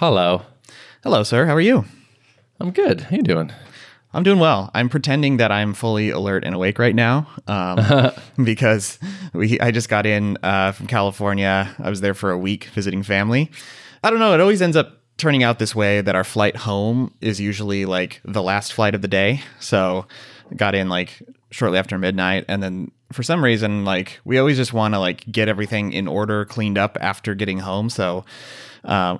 Hello. Hello, sir. How are you? I'm good. How you doing? I'm doing well. I'm pretending that I'm fully alert and awake right now because I just got in from California. I was there for a week visiting family. I don't know. It always ends up turning out this way that our flight home is usually like the last flight of the day. So I got in like shortly after midnight. And then for some reason, like we always just want to like get everything in order, cleaned up after getting home. So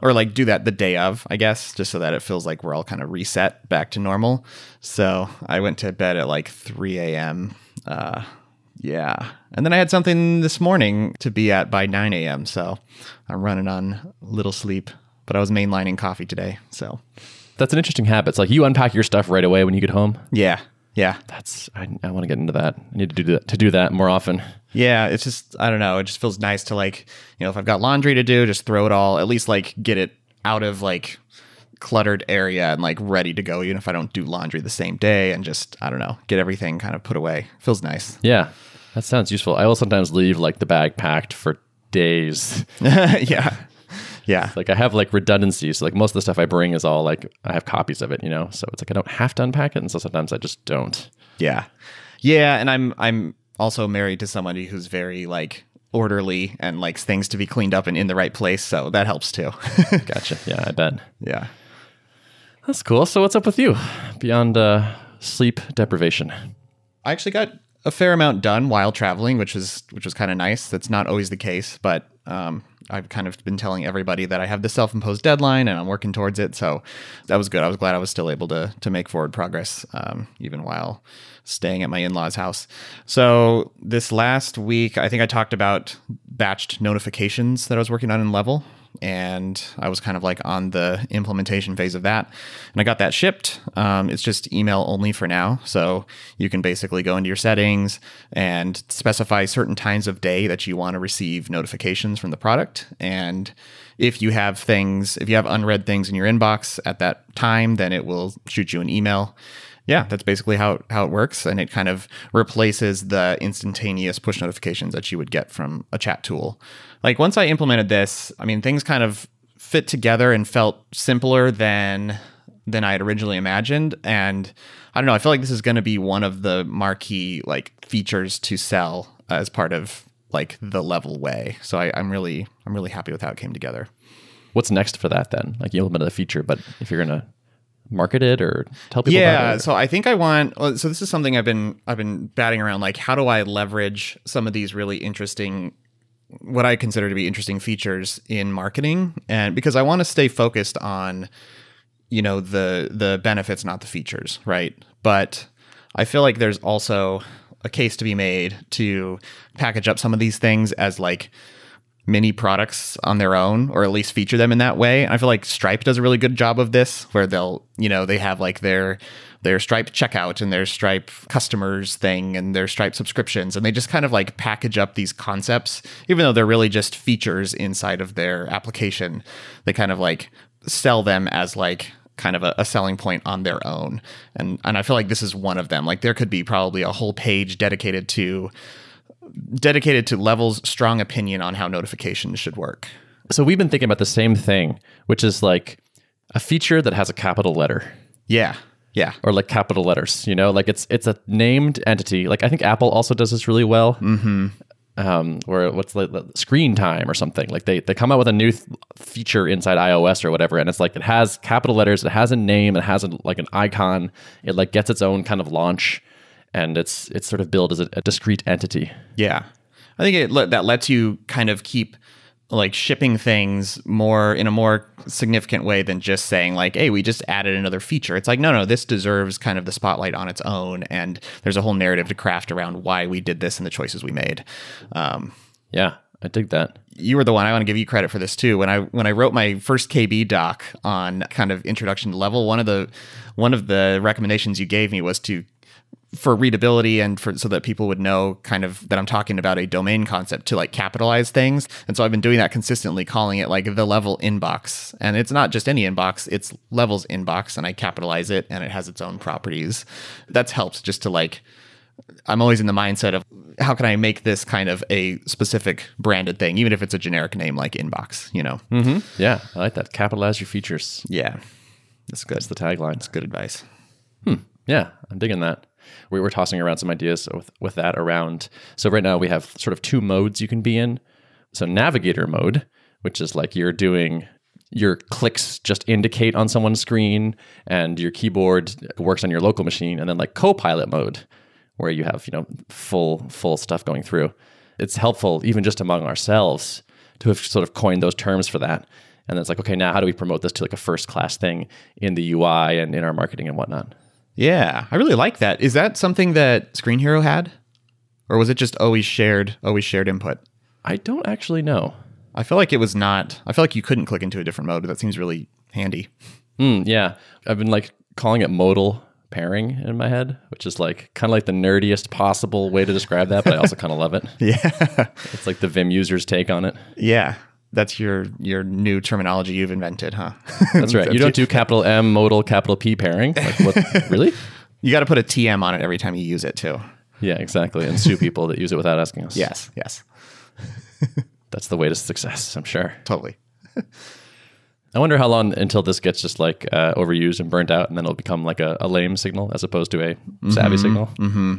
or like do that the day of, I guess, just so that it feels like we're all kind of reset back to normal. So I went to bed at like 3 a.m. Yeah. And then I had something this morning to be at by 9 a.m. So I'm running on little sleep, but I was mainlining coffee today. So that's an interesting habit. It's like you unpack your stuff right away when you get home. Yeah. Yeah. That's I want to get into that. I need to do that more often. Yeah, it's just, I don't know. It just feels nice to like, you know, if I've got laundry to do, just throw it all, at least like get it out of like cluttered area and like ready to go. Even if I don't do laundry the same day and just, I don't know, get everything kind of put away. It feels nice. Yeah, that sounds useful. I will sometimes leave like the bag packed for days. Yeah. Yeah. Like I have like redundancy. So like most of the stuff I bring is all like I have copies of it, you know? So it's like I don't have to unpack it. And so sometimes I just don't. Yeah. Yeah. And I'm also married to somebody who's very like orderly and likes things to be cleaned up and in the right place. So that helps too. Gotcha. Yeah, I bet. Yeah. That's cool. So what's up with you beyond sleep deprivation? I actually got a fair amount done while traveling, which was kind of nice. That's not always the case, but I've kind of been telling everybody that I have the self-imposed deadline and I'm working towards it. So that was good. I was glad I was still able to make forward progress even while staying at my in-laws' house. So this last week, I think I talked about batched notifications that I was working on in Level. And I was kind of like on the implementation phase of that. And I got that shipped. It's just email only for now. So you can basically go into your settings and specify certain times of day that you want to receive notifications from the product. And if you have unread things in your inbox at that time, then it will shoot you an email. Yeah, that's basically how it works. And it kind of replaces the instantaneous push notifications that you would get from a chat tool. Like once I implemented this, I mean, things kind of fit together and felt simpler than I had originally imagined. And I don't know, I feel like this is going to be one of the marquee like features to sell as part of like the Level way. So I'm really happy with how it came together. What's next for that then? Like you implemented the feature, but if you're going to market it or tell people about it? Yeah, so I think I want... So this is something I've been batting around, like how do I leverage some of these really interesting, what I consider to be interesting features in marketing? And because I want to stay focused on, you know, the benefits, not the features, right? But I feel like there's also a case to be made to package up some of these things as like mini products on their own, or at least feature them in that way. And I feel like Stripe does a really good job of this, where they'll, you know, they have like their Stripe checkout and their Stripe customers thing and their Stripe subscriptions. And they just kind of like package up these concepts, even though they're really just features inside of their application. They kind of like sell them as like kind of a selling point on their own. And I feel like this is one of them. Like there could be probably a whole page dedicated to Level's strong opinion on how notifications should work. So we've been thinking about the same thing, which is like a feature that has a capital letter. Yeah. Yeah. Or like capital letters, you know, like it's a named entity. Like I think Apple also does this really well. Mm-hmm. Or what's like screen time or something, like they come out with a new feature inside iOS or whatever. And it's like, it has capital letters, it has a name, it has like an icon. It like gets its own kind of launch. And it's sort of billed as a discrete entity. Yeah. I think that lets you kind of keep like shipping things more in a more significant way than just saying like, hey, we just added another feature. It's like, no, this deserves kind of the spotlight on its own. And there's a whole narrative to craft around why we did this and the choices we made. Yeah, I dig that. You were the one, I want to give you credit for this too. When I wrote my first KB doc on kind of introduction to Level, one of the recommendations you gave me was to, for readability and so that people would know kind of that I'm talking about a domain concept, to like capitalize things. And so I've been doing that consistently, calling it like the Level inbox. And it's not just any inbox, it's Level's inbox, and I capitalize it and it has its own properties. That's helped just to like I'm always in the mindset of how can I make this kind of a specific branded thing, even if it's a generic name like Inbox, you know? Mm-hmm. Yeah, I like that. Capitalize your features. Yeah, that's good. That's the tagline. That's good advice. Yeah, I'm digging that. We were tossing around some ideas with that around. So right now we have sort of two modes you can be in. So navigator mode, which is like you're doing... your clicks just indicate on someone's screen and your keyboard works on your local machine, and then like Copilot mode where you have, you know, full stuff going through. It's helpful even just among ourselves to have sort of coined those terms for that. And then it's like, okay, now how do we promote this to like a first class thing in the UI and in our marketing and whatnot? Yeah, I really like that. Is that something that Screen Hero had? Or was it just always shared input? I don't actually know. I feel like it was not... I feel like you couldn't click into a different mode. That seems really handy. Yeah. I've been like calling it modal pairing in my head, which is like kind of like the nerdiest possible way to describe that, but I also kind of love it. Yeah. It's like the Vim user's take on it. Yeah. That's your new terminology you've invented, huh? That's right. You don't do capital M modal, capital P pairing. Like what? Really? You got to put a TM on it every time you use it too. Yeah, exactly. And sue people that use it without asking us. Yes. Yes. That's the way to success, I'm sure. Totally. I wonder how long until this gets just like overused and burnt out, and then it'll become like a lame signal as opposed to a savvy signal. Mm-hmm.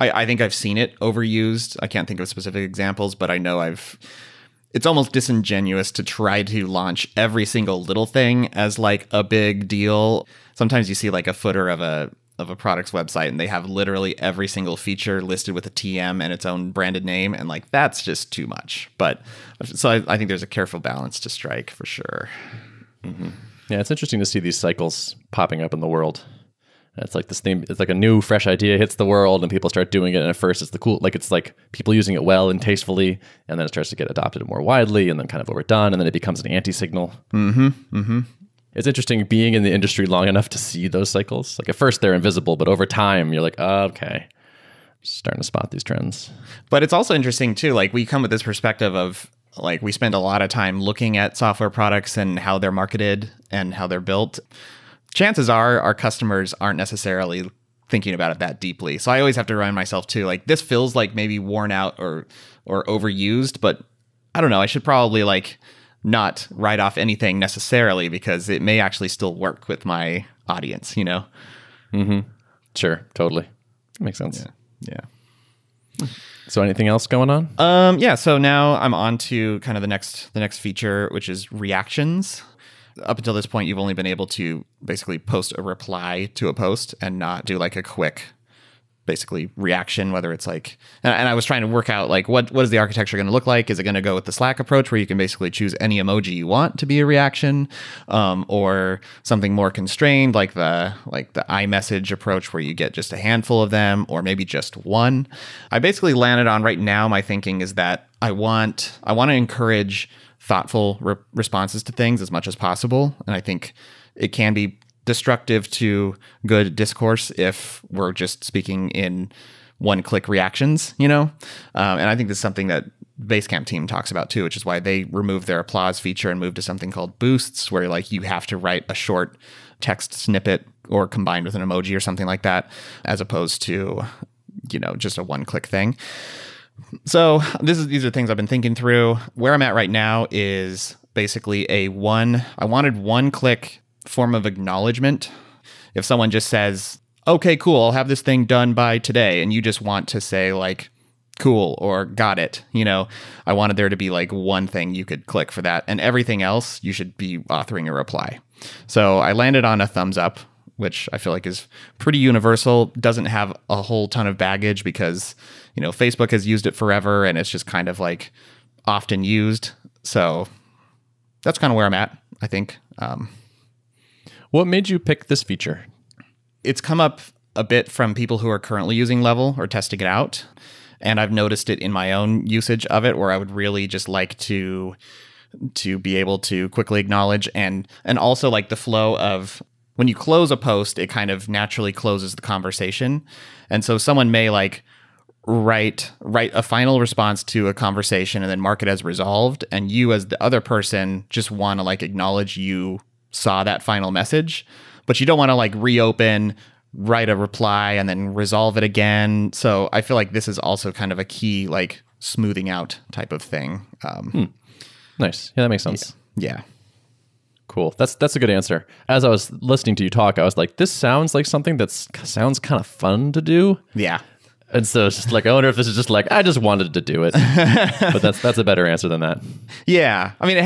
I think I've seen it overused. I can't think of specific examples, but I know it's almost disingenuous to try to launch every single little thing as like a big deal. Sometimes you see like a footer of a product's website and they have literally every single feature listed with a TM and its own branded name. And like, that's just too much. But so I think there's a careful balance to strike for sure. Mm-hmm. Yeah. It's interesting to see these cycles popping up in the world. It's like this thing, it's like a new fresh idea hits the world and people start doing it. And at first it's the cool, like it's like people using it well and tastefully, and then it starts to get adopted more widely and then kind of overdone. And then it becomes an anti-signal. Mm-hmm. Mm-hmm. It's interesting being in the industry long enough to see those cycles. Like at first they're invisible, but over time you're like, oh, okay, I'm starting to spot these trends. But it's also interesting too, like we come with this perspective of like we spend a lot of time looking at software products and how they're marketed and how they're built. Chances are our customers aren't necessarily thinking about it that deeply. So I always have to remind myself too, like this feels like maybe worn out or overused, but I don't know, I should probably like not write off anything necessarily because it may actually still work with my audience, you know? Mm-hmm. Sure. Totally. That makes sense. Yeah. So anything else going on? Yeah. So now I'm on to kind of the next feature, which is reactions. Up until this point, you've only been able to basically post a reply to a post and not do like a quick basically reaction, whether it's like, and I was trying to work out like, what is the architecture going to look like? Is it going to go with the Slack approach where you can basically choose any emoji you want to be a reaction, or something more constrained like the iMessage approach where you get just a handful of them or maybe just one? I basically landed on right now, my thinking is that I want to encourage thoughtful responses to things as much as possible. And I think it can be destructive to good discourse if we're just speaking in one-click reactions, you know? And I think this is something that Basecamp team talks about too, which is why they removed their applause feature and moved to something called boosts, where like you have to write a short text snippet or combined with an emoji or something like that, as opposed to, you know, just a one-click thing. So these are things I've been thinking through. Where I'm at right now is basically I wanted one-click form of acknowledgement. If someone just says, okay, cool, I'll have this thing done by today, and you just want to say like, cool, or got it, you know, I wanted there to be like one thing you could click for that, and everything else you should be authoring a reply. So I landed on a thumbs up, which I feel like is pretty universal, doesn't have a whole ton of baggage because, you know, Facebook has used it forever and it's just kind of like often used. So that's kind of where I'm at, I think. What made you pick this feature? It's come up a bit from people who are currently using Level or testing it out. And I've noticed it in my own usage of it, where I would really just like to be able to quickly acknowledge and also like the flow of when you close a post, it kind of naturally closes the conversation. And so someone may like write a final response to a conversation and then mark it as resolved. And you as the other person just want to like acknowledge you saw that final message, but you don't want to like reopen, write a reply and then resolve it again. So I feel like this is also kind of a key, like, smoothing out type of thing. Nice. Yeah, that makes sense. Yeah. Cool. That's a good answer. As I was listening to you talk, I was like, this sounds like something that sounds kind of fun to do. Yeah. And so it's just like, I wonder if this is just like, I just wanted to do it. But that's a better answer than that. Yeah. I mean, it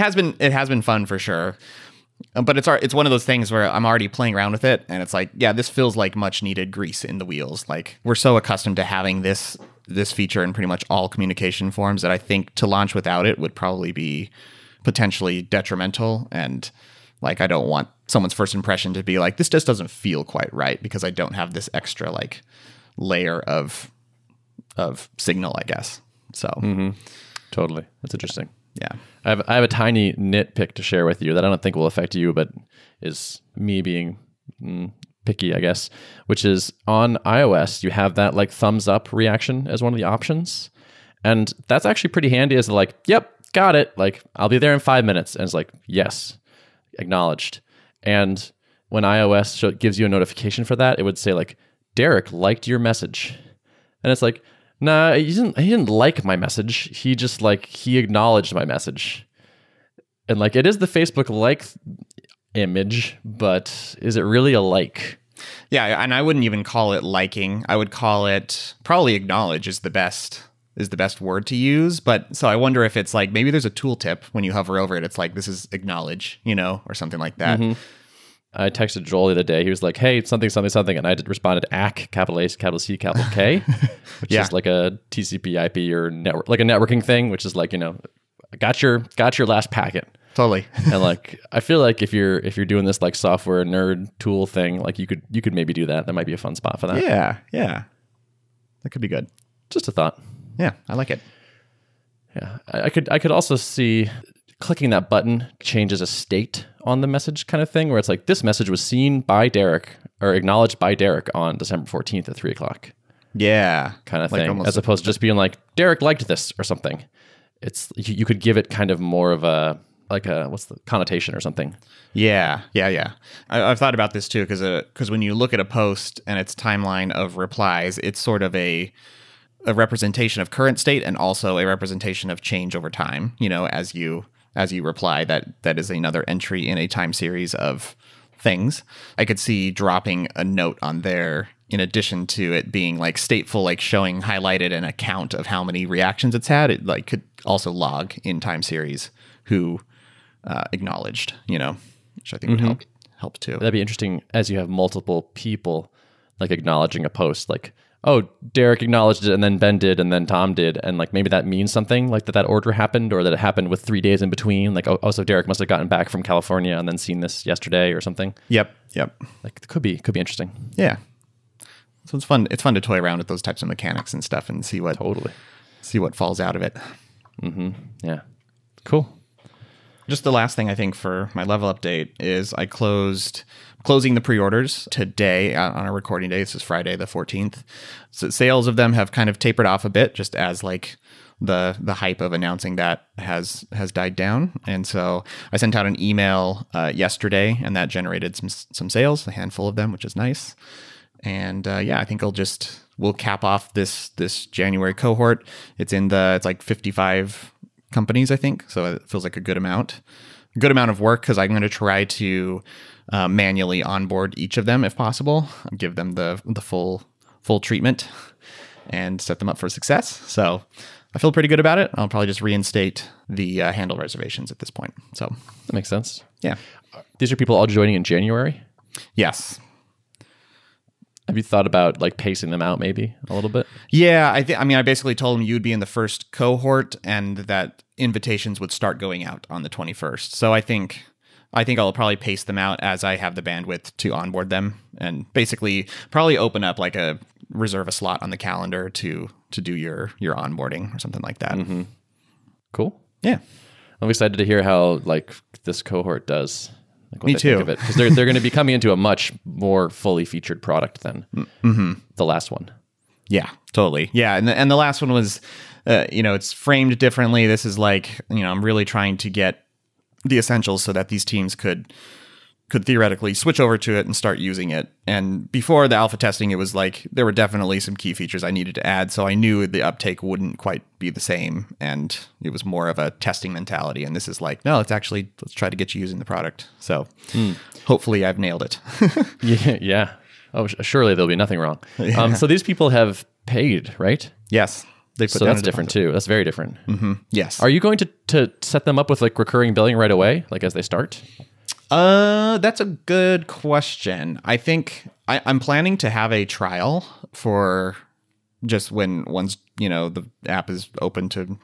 has been fun for sure. But it's one of those things where I'm already playing around with it, and it's like, yeah, this feels like much needed grease in the wheels. Like, we're so accustomed to having this feature in pretty much all communication forms that I think to launch without it would probably be potentially detrimental. And like, I don't want someone's first impression to be like, this just doesn't feel quite right because I don't have this extra like layer of signal, I guess. So totally, that's interesting. Yeah. I have a tiny nitpick to share with you that I don't think will affect you, but is me being picky, I guess, which is on iOS, you have that like thumbs up reaction as one of the options. And that's actually pretty handy as like, yep, got it. Like, I'll be there in 5 minutes. And it's like, yes, acknowledged. And when iOS gives you a notification for that, it would say like, Derrick liked your message. And it's like, nah, he didn't like my message. He just like, he acknowledged my message. And like, it is the Facebook like image, but is it really a like? Yeah, and I wouldn't even call it liking. I would call it probably acknowledge is the best word to use. But so I wonder if it's like, maybe there's a tooltip when you hover over it. It's like, this is acknowledge, you know, or something like that. Mm-hmm. I texted Joel the other day. He was like, hey, something, something, something. And I responded, ack, capital A, capital C, capital K, which is like a TCP/IP or network, like a networking thing, which is like, you know, got your last packet. Totally. And like, I feel like if you're doing this like software nerd tool thing, like you could maybe do that. That might be a fun spot for that. Yeah. Yeah. That could be good. Just a thought. Yeah. I like it. Yeah. I could also see clicking that button changes a state on the message kind of thing, where it's like, this message was seen by Derrick or acknowledged by Derrick on December 14th at 3:00. Yeah. Kind of like thing. As opposed to just being like, Derrick liked this or something. It's, you could give it kind of more of a, like a, what's the connotation or something. Yeah. Yeah. Yeah. I've thought about this too, because when you look at a post and its timeline of replies, it's sort of a representation of current state and also a representation of change over time, you know, as you reply, that is another entry in a time series of things. I could see dropping a note on there in addition to it being like stateful, like showing highlighted an account of how many reactions it's had. It like could also log in time series who acknowledged, you know, which I think would help too. That'd be interesting as you have multiple people like acknowledging a post, like, oh, Derrick acknowledged it, and then Ben did, and then Tom did. And like, maybe that means something, like that order happened, or that it happened with 3 days in between. Like, oh, so Derrick must have gotten back from California and then seen this yesterday or something. Yep. Like, it could be interesting. Yeah. So it's fun. It's fun to toy around with those types of mechanics and stuff and see what falls out of it. Mm-hmm. Yeah. Cool. Just the last thing I think for my Level update is I closing the pre-orders today on our recording day. This is Friday the 14th. So sales of them have kind of tapered off a bit, just as like the hype of announcing that has died down. And so I sent out an email yesterday, and that generated some sales, a handful of them, which is nice. And I think we'll cap off this January cohort. It's like 55. Companies, I think. So it feels like a good amount of work, because I'm going to try to manually onboard each of them if possible, give them the full treatment and set them up for success. So I feel pretty good about it. I'll probably just reinstate the handle reservations at this point. So that makes sense. Yeah. These are people all joining in January? Yes. Have you thought about like pacing them out maybe a little bit? Yeah, I basically told them you'd be in the first cohort and that invitations would start going out on the 21st. So I think I'll probably pace them out as I have the bandwidth to onboard them, and basically probably open up like reserve a slot on the calendar to do your onboarding or something like that. Mm-hmm. Cool. Yeah. I'm excited to hear how like this cohort does. Like me too. Because they're going to be coming into a much more fully featured product than the last one. Yeah, totally. Yeah, and the last one was, it's framed differently. This is like, I'm really trying to get the essentials so that these teams could could theoretically switch over to it and start using it. And before the alpha testing, it was like there were definitely some key features I needed to add. So I knew the uptake wouldn't quite be the same. And it was more of a testing mentality. And this is like, no, it's actually, let's try to get you using the product. So hopefully I've nailed it. Yeah. Oh, surely there'll be nothing wrong. Yeah. So these people have paid, right? Yes. So that's different too. That's very different. Mm-hmm. Yes. Are you going to set them up with like recurring billing right away, like as they start? That's a good question. I think I'm planning to have a trial for just when one's, you know, the app is open to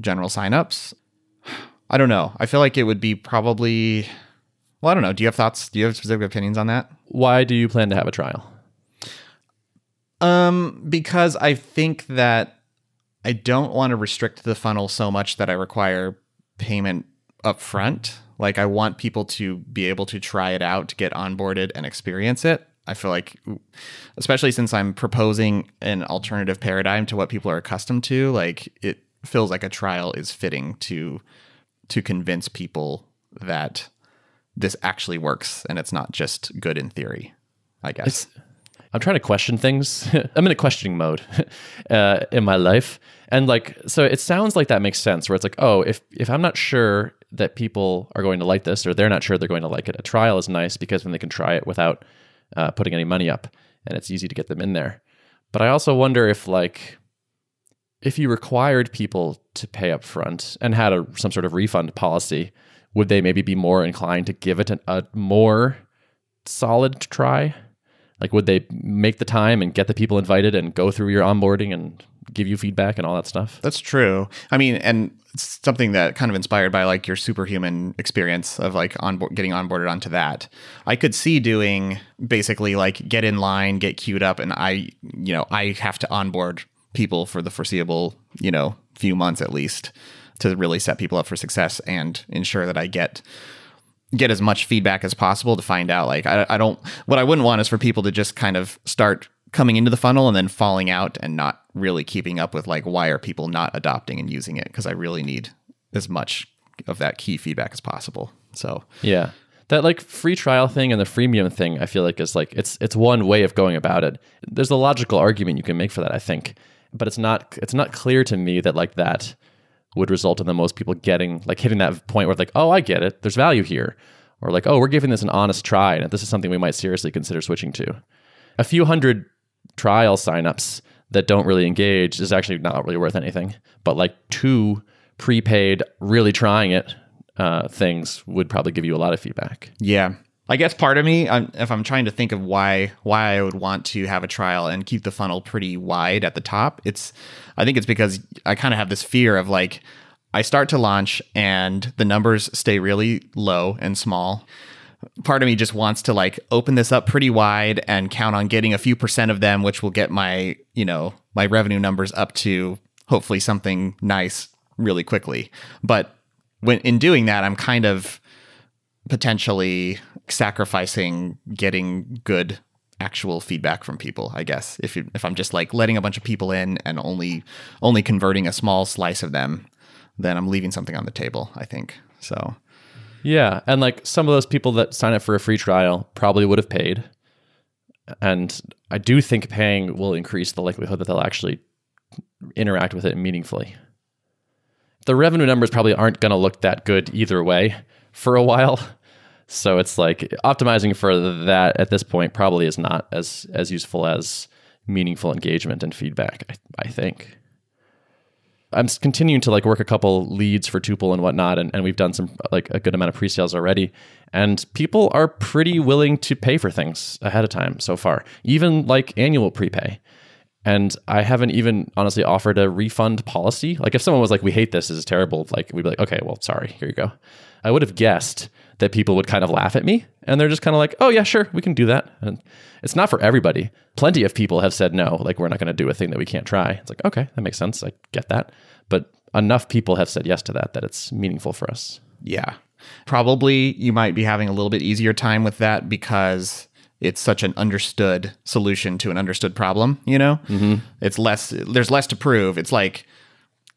general signups. I don't know. I feel like it would be probably, well, I don't know. Do you have thoughts? Do you have specific opinions on that? Why do you plan to have a trial? Because I think that I don't want to restrict the funnel so much that I require payment upfront. Like, I want people to be able to try it out, get onboarded, and experience it. I feel like, especially since I'm proposing an alternative paradigm to what people are accustomed to, like, it feels like a trial is fitting to convince people that this actually works and it's not just good in theory, I guess. I'm trying to question things. I'm in a questioning mode in my life. And like, so it sounds like that makes sense, where it's like, oh, if I'm not sure that people are going to like this, or they're not sure they're going to like it, a trial is nice because then they can try it without putting any money up, and it's easy to get them in there. But I also wonder if, like, if you required people to pay up front and had some sort of refund policy, would they maybe be more inclined to give it a more solid try? Like, would they make the time and get the people invited and go through your onboarding and give you feedback and all that stuff? That's true. I mean, and it's something that kind of inspired by like your Superhuman experience of like getting onboarded onto that. I could see doing basically like get in line, get queued up, and I have to onboard people for the foreseeable, few months at least to really set people up for success and ensure that I get as much feedback as possible to find out. Like, what I wouldn't want is for people to just kind of start coming into the funnel and then falling out and not really keeping up with, like, why are people not adopting and using it? Because I really need as much of that key feedback as possible. So yeah, that like free trial thing and the freemium thing, I feel like is like, it's one way of going about it. There's a logical argument you can make for that, I think, but it's not clear to me that like that would result in the most people getting, like, hitting that point where like, oh, I get it, there's value here, or like, oh, we're giving this an honest try, and this is something we might seriously consider switching to. A few hundred trial signups that don't really engage is actually not really worth anything, but like 2 prepaid really trying it things would probably give you a lot of feedback. Yeah, I guess part of me, if I'm trying to think of why I would want to have a trial and keep the funnel pretty wide at the top, I think it's because I kind of have this fear of like, I start to launch and the numbers stay really low and small. Part of me just wants to like open this up pretty wide and count on getting a few % of them, which will get my, my revenue numbers up to hopefully something nice really quickly. But when in doing that, I'm kind of potentially sacrificing getting good actual feedback from people, I guess, if I'm just like letting a bunch of people in and only converting a small slice of them, then I'm leaving something on the table, I think. So yeah, and like some of those people that sign up for a free trial probably would have paid. And I do think paying will increase the likelihood that they'll actually interact with it meaningfully. The revenue numbers probably aren't going to look that good either way for a while. So it's like optimizing for that at this point probably is not as useful as meaningful engagement and feedback, I think. I'm continuing to like work a couple leads for Tuple and whatnot, and we've done some like a good amount of pre-sales already. And people are pretty willing to pay for things ahead of time so far, even like annual prepay. And I haven't even honestly offered a refund policy. Like if someone was like, we hate this is terrible, like we'd be like, okay, well, sorry, here you go. I would have guessed that people would kind of laugh at me, and they're just kind of like, oh yeah, sure, we can do that. And it's not for everybody. Plenty of people have said no, like we're not going to do a thing that we can't try. It's like, okay, that makes sense. I get that. But enough people have said yes to that it's meaningful for us. Yeah. Probably you might be having a little bit easier time with that because it's such an understood solution to an understood problem, Mm-hmm. There's less to prove. It's like,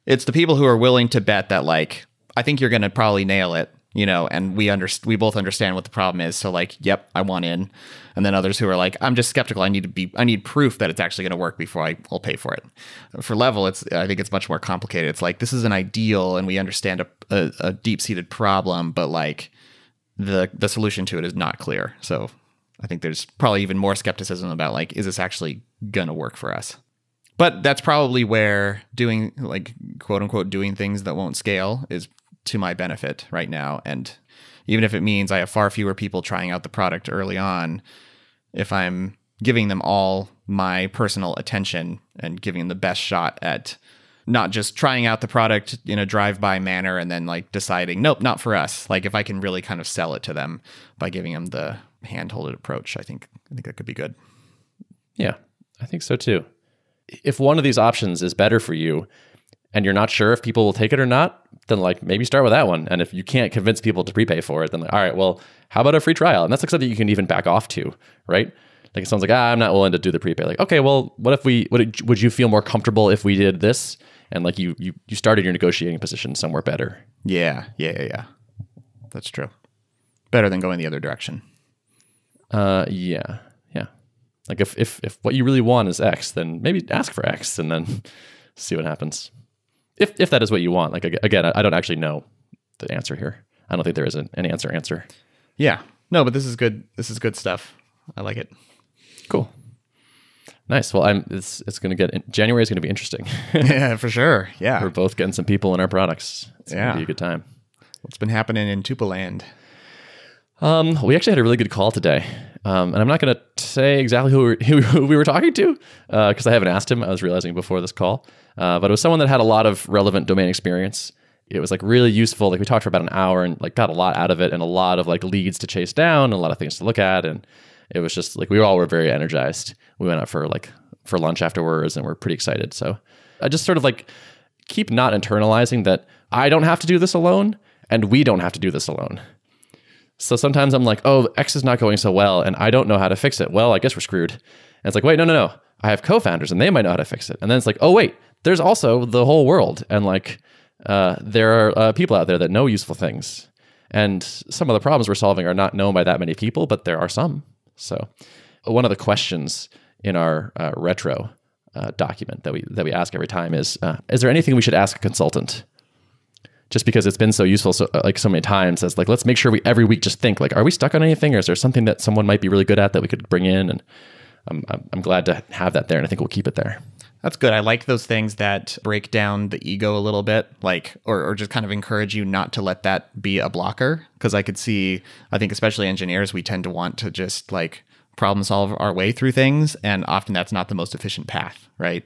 it's the people who are willing to bet that like, I think you're going to probably nail it. you know, and we both understand what the problem is. So like, yep, I want in. And then others who are like, I'm just skeptical. I need proof that it's actually going to work before I'll pay for it. For Level, I think it's much more complicated. It's like, this is an ideal and we understand a deep-seated problem, but like the solution to it is not clear. So I think there's probably even more skepticism about like, is this actually going to work for us? But that's probably where doing like, quote unquote, doing things that won't scale is to my benefit right now. And even if it means I have far fewer people trying out the product early on, if I'm giving them all my personal attention and giving them the best shot at not just trying out the product in a drive-by manner and then like deciding, nope, not for us. Like if I can really kind of sell it to them by giving them the hand-holded approach, I think that could be good. Yeah, I think so too. If one of these options is better for you, and you're not sure if people will take it or not, then like maybe start with that one. And if you can't convince people to prepay for it, then like, all right, well, how about a free trial? And that's like something you can even back off to, right? Like it sounds like, I'm not willing to do the prepay. Like, okay, well, would you feel more comfortable if we did this? And like you started your negotiating position somewhere better. Yeah. That's true. Better than going the other direction. Yeah. Like if what you really want is X, then maybe ask for X and then see what happens. If that is what you want. Like, again, I don't actually know the answer here. I don't think there is an answer. Yeah. No, but this is good. This is good stuff. I like it. Cool. Nice. Well, it's going to get... January is going to be interesting. Yeah, for sure. Yeah. We're both getting some people in our products. It's going to be a good time. What's been happening in Tupaland? We actually had a really good call today. And I'm not going to say exactly who we were talking to, because I haven't asked him. I was realizing before this call. But it was someone that had a lot of relevant domain experience. It was like really useful. Like we talked for about an hour and like got a lot out of it and a lot of like leads to chase down and a lot of things to look at. And it was just like, we were all very energized. We went out for lunch afterwards and we're pretty excited. So I just sort of like keep not internalizing that I don't have to do this alone and we don't have to do this alone. So sometimes I'm like, oh, X is not going so well and I don't know how to fix it. Well, I guess we're screwed. And it's like, wait, no. I have co-founders and they might know how to fix it. And then it's like, oh, wait, there's also the whole world. And like, there are people out there that know useful things. And some of the problems we're solving are not known by that many people, but there are some. So one of the questions in our retro document that we ask every time is there anything we should ask a consultant? Just because it's been so useful so many times, as like, let's make sure we every week just think like, are we stuck on anything, or is there something that someone might be really good at that we could bring in? And I'm glad to have that there, and I think we'll keep it there. That's good. I like those things that break down the ego a little bit, like, or just kind of encourage you not to let that be a blocker. Because I think especially engineers, we tend to want to just like problem solve our way through things. And often that's not the most efficient path, right?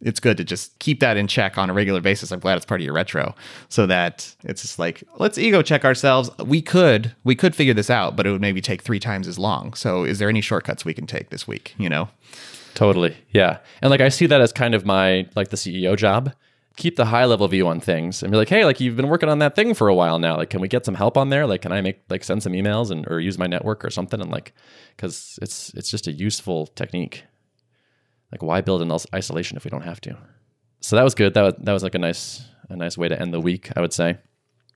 It's good to just keep that in check on a regular basis. I'm glad it's part of your retro, so that it's just like, let's ego check ourselves. We could figure this out, but it would maybe take 3 times as long. So is there any shortcuts we can take this week, you know? Totally. Yeah. And like, I see that as kind of my, like the CEO job, keep the high level view on things and be like, hey, like you've been working on that thing for a while now. Like, can we get some help on there? Like, can I send some emails or use my network or something? And like, cause it's just a useful technique. Like, why build in isolation if we don't have to? So that was good. That was like a nice way to end the week, I would say,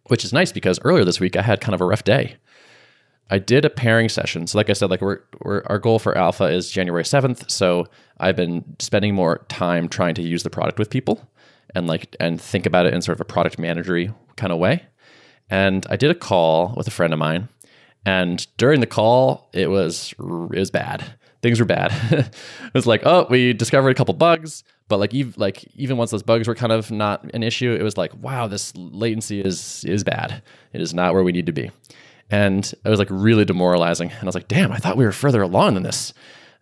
which is nice because earlier this week I had kind of a rough day. I did a pairing session. So like I said, like our goal for Alpha is January 7th. So I've been spending more time trying to use the product with people and think about it in sort of a product managery kind of way. And I did a call with a friend of mine, and during the call, it was bad. Things were bad. It was like, oh, we discovered a couple bugs, but like even once those bugs were kind of not an issue, it was like, wow, this latency is bad. It is not where we need to be. And it was like really demoralizing. And I was like, damn, I thought we were further along than this.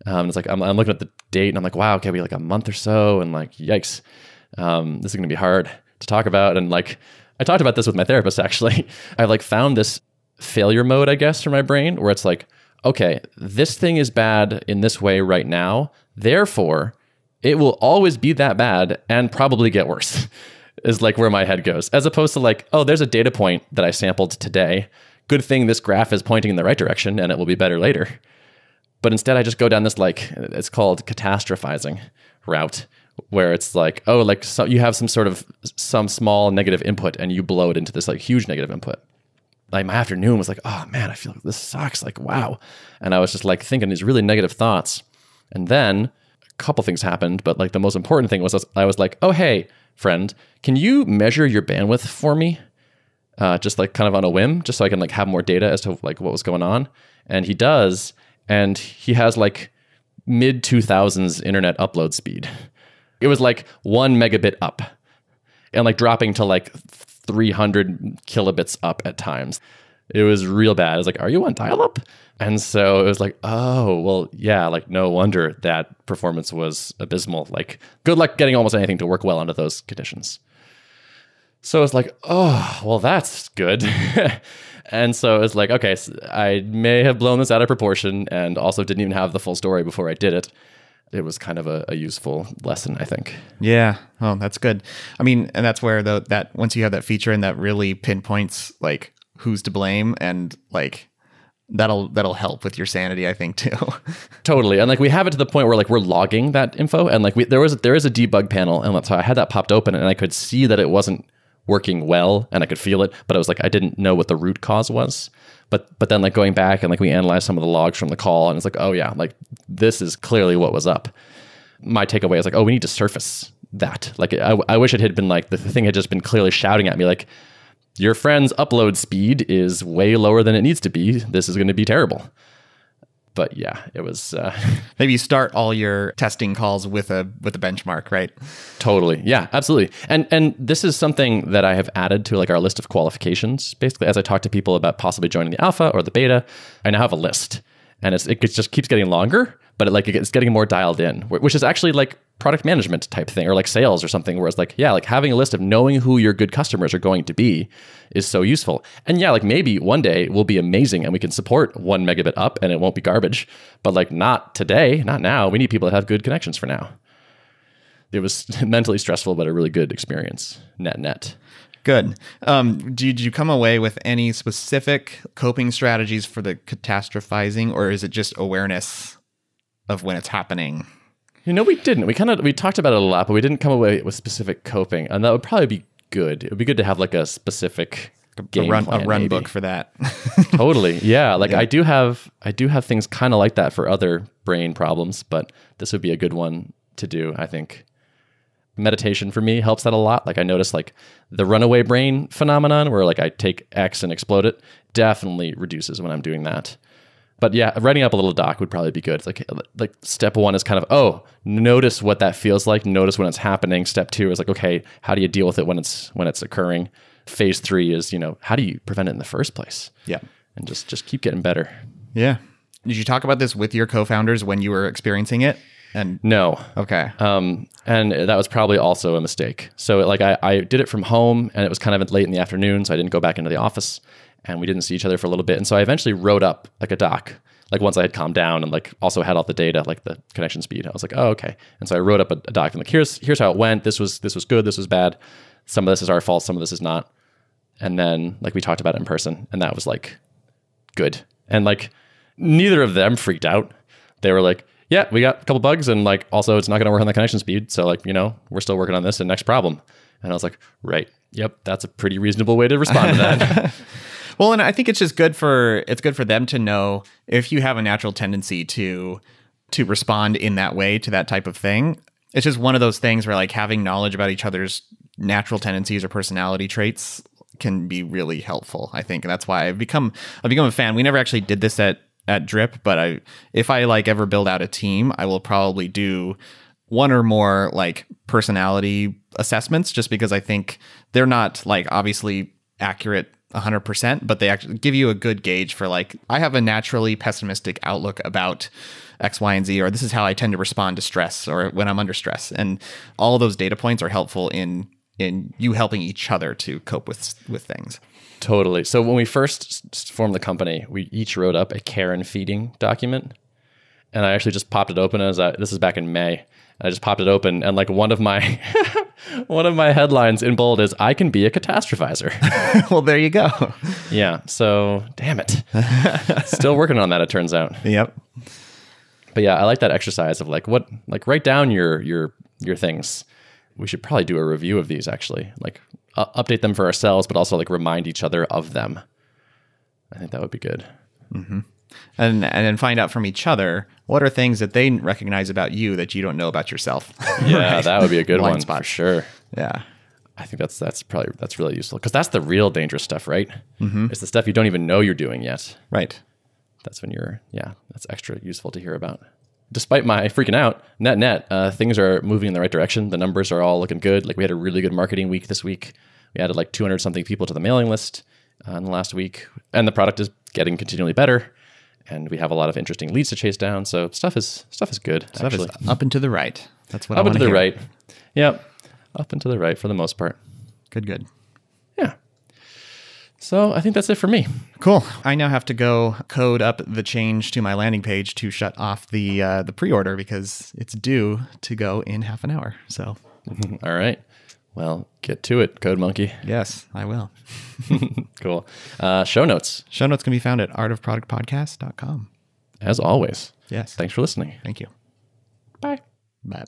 It's like, I'm looking at the date and I'm like, wow, okay, we like a month or so. And like, yikes, this is going to be hard to talk about. And like, I talked about this with my therapist, actually. I like found this failure mode, I guess, for my brain where it's like, okay, this thing is bad in this way right now. Therefore, it will always be that bad and probably get worse is like where my head goes. As opposed to like, oh, there's a data point that I sampled today. Good thing this graph is pointing in the right direction and it will be better later. But instead, I just go down this like, it's called catastrophizing route, where it's like, oh, like so you have some small negative input and you blow it into this like huge negative input. like my afternoon was like, oh man, I feel like this sucks. Like, wow. And I was just like thinking these really negative thoughts. And then a couple things happened, but like the most important thing was I was like, oh, hey, friend, can you measure your bandwidth for me? Just like kind of on a whim, just so I can like have more data as to like what was going on. And he does. And he has like mid 2000s internet upload speed. It was like 1 megabit up and like dropping to like 300 kilobits up at times. It was real bad. I was like, are you on dial-up? And so it was like, oh, well, yeah, like no wonder that performance was abysmal. Like good luck getting almost anything to work well under those conditions. So it's like, oh, well, that's good. And so it's like, okay, so I may have blown this out of proportion and also didn't even have the full story before I did it. It was kind of a useful lesson, I think. Yeah. Oh, that's good. I mean, and that's where that once you have that feature and that really pinpoints like who's to blame, and like that'll help with your sanity, I think, too. Totally. And like we have it to the point where like we're logging that info, and like there is a debug panel, and so I had that popped open and I could see that it wasn't working well and I could feel it, but I was like, I didn't know what the root cause was. But then like going back and like we analyzed some of the logs from the call, and it's like, oh yeah, like this is clearly what was up. My takeaway is like, oh, we need to surface that. Like I wish it had been like the thing had just been clearly shouting at me like, your friend's upload speed is way lower than it needs to be. This is going to be terrible. But yeah, it was... Maybe you start all your testing calls with a benchmark, right? Totally. Yeah, absolutely. And this is something that I have added to like our list of qualifications. Basically, as I talk to people about possibly joining the alpha or the beta, I now have a list. And it just keeps getting longer, but it's getting more dialed in, which is actually like product management type thing, or like sales or something, where it's like, yeah, like having a list of knowing who your good customers are going to be is so useful. And yeah, like maybe one day we'll be amazing and we can support 1 megabit up and it won't be garbage, but like not today, not now. We need people that have good connections for now. It was mentally stressful, but a really good experience, net. Good. Did you come away with any specific coping strategies for the catastrophizing, or is it just awareness of when it's happening? You know, we didn't. We talked about it a lot, but we didn't come away with specific coping, and that would probably be good. It would be good to have like a specific game plan, a run book for that. Totally. Yeah. Like yeah. I do have things kind of like that for other brain problems, but this would be a good one to do, I think. Meditation for me helps that a lot. Like I notice like the runaway brain phenomenon where like I take X and explode it definitely reduces when I'm doing that. But yeah, writing up a little doc would probably be good. It's like step one is kind of, oh, notice what that feels like. Notice when it's happening. Step two is like, okay, how do you deal with it when it's occurring? Phase three is, you know, how do you prevent it in the first place? Yeah. And just keep getting better. Yeah. Did you talk about this with your co-founders when you were experiencing it? And no. Okay. And that was probably also a mistake. So like I did it from home, and it was kind of late in the afternoon, so I didn't go back into the office, and we didn't see each other for a little bit. And so I eventually wrote up like a doc, like once I had calmed down and like also had all the data, like the connection speed. I was like, oh, okay. And so I wrote up a doc and like, here's how it went. This was good. This was bad. Some of this is our fault. Some of this is not. And then like we talked about it in person, and that was like good. And like neither of them freaked out. They were like, yeah, we got a couple bugs, and like also it's not going to work on the connection speed. So like, you know, we're still working on this and next problem. And I was like, right. Yep. That's a pretty reasonable way to respond to that. Well, and I think it's just good for them to know if you have a natural tendency to respond in that way to that type of thing. It's just one of those things where like having knowledge about each other's natural tendencies or personality traits can be really helpful, I think. And that's why I've become a fan. We never actually did this at Drip, but if I like ever build out a team, I will probably do one or more like personality assessments, just because I think they're not like obviously accurate 100%, but they actually give you a good gauge for like, I have a naturally pessimistic outlook about X, Y, and Z, or this is how I tend to respond to stress or when I'm under stress. And all those data points are helpful in you helping each other to cope with things. Totally. So when we first formed the company, we each wrote up a care and feeding document. And I actually just popped it open this is back in May. I just popped it open, and like one of my headlines in bold is, I can be a catastrophizer. Well, there you go. Yeah. So damn it. Still working on that, it turns out. Yep. But yeah, I like that exercise of like write down your things. We should probably do a review of these, actually, like update them for ourselves, but also like remind each other of them. I think that would be good. Mm-hmm. And then find out from each other, what are things that they recognize about you that you don't know about yourself? Yeah, right? That would be a good one spot. For sure. Yeah. I think that's really useful, because that's the real dangerous stuff, right? Mm-hmm. It's the stuff you don't even know you're doing yet. Right. That's when that's extra useful to hear about. Despite my freaking out, things are moving in the right direction. The numbers are all looking good. Like, we had a really good marketing week this week. We added like 200 something people to the mailing list in the last week, and the product is getting continually better. And we have a lot of interesting leads to chase down. So stuff is good. Stuff actually. Is up and to the right. That's what I want to hear. Up and to the right. Yep. Up and to the right for the most part. Good. Yeah. So I think that's it for me. Cool. I now have to go code up the change to my landing page to shut off the pre-order, because it's due to go in half an hour. So. All right. Well, get to it, Code Monkey. Yes, I will. Cool. Show notes. Show notes can be found at artofproductpodcast.com. As always. Yes. Thanks for listening. Thank you. Bye. Bye.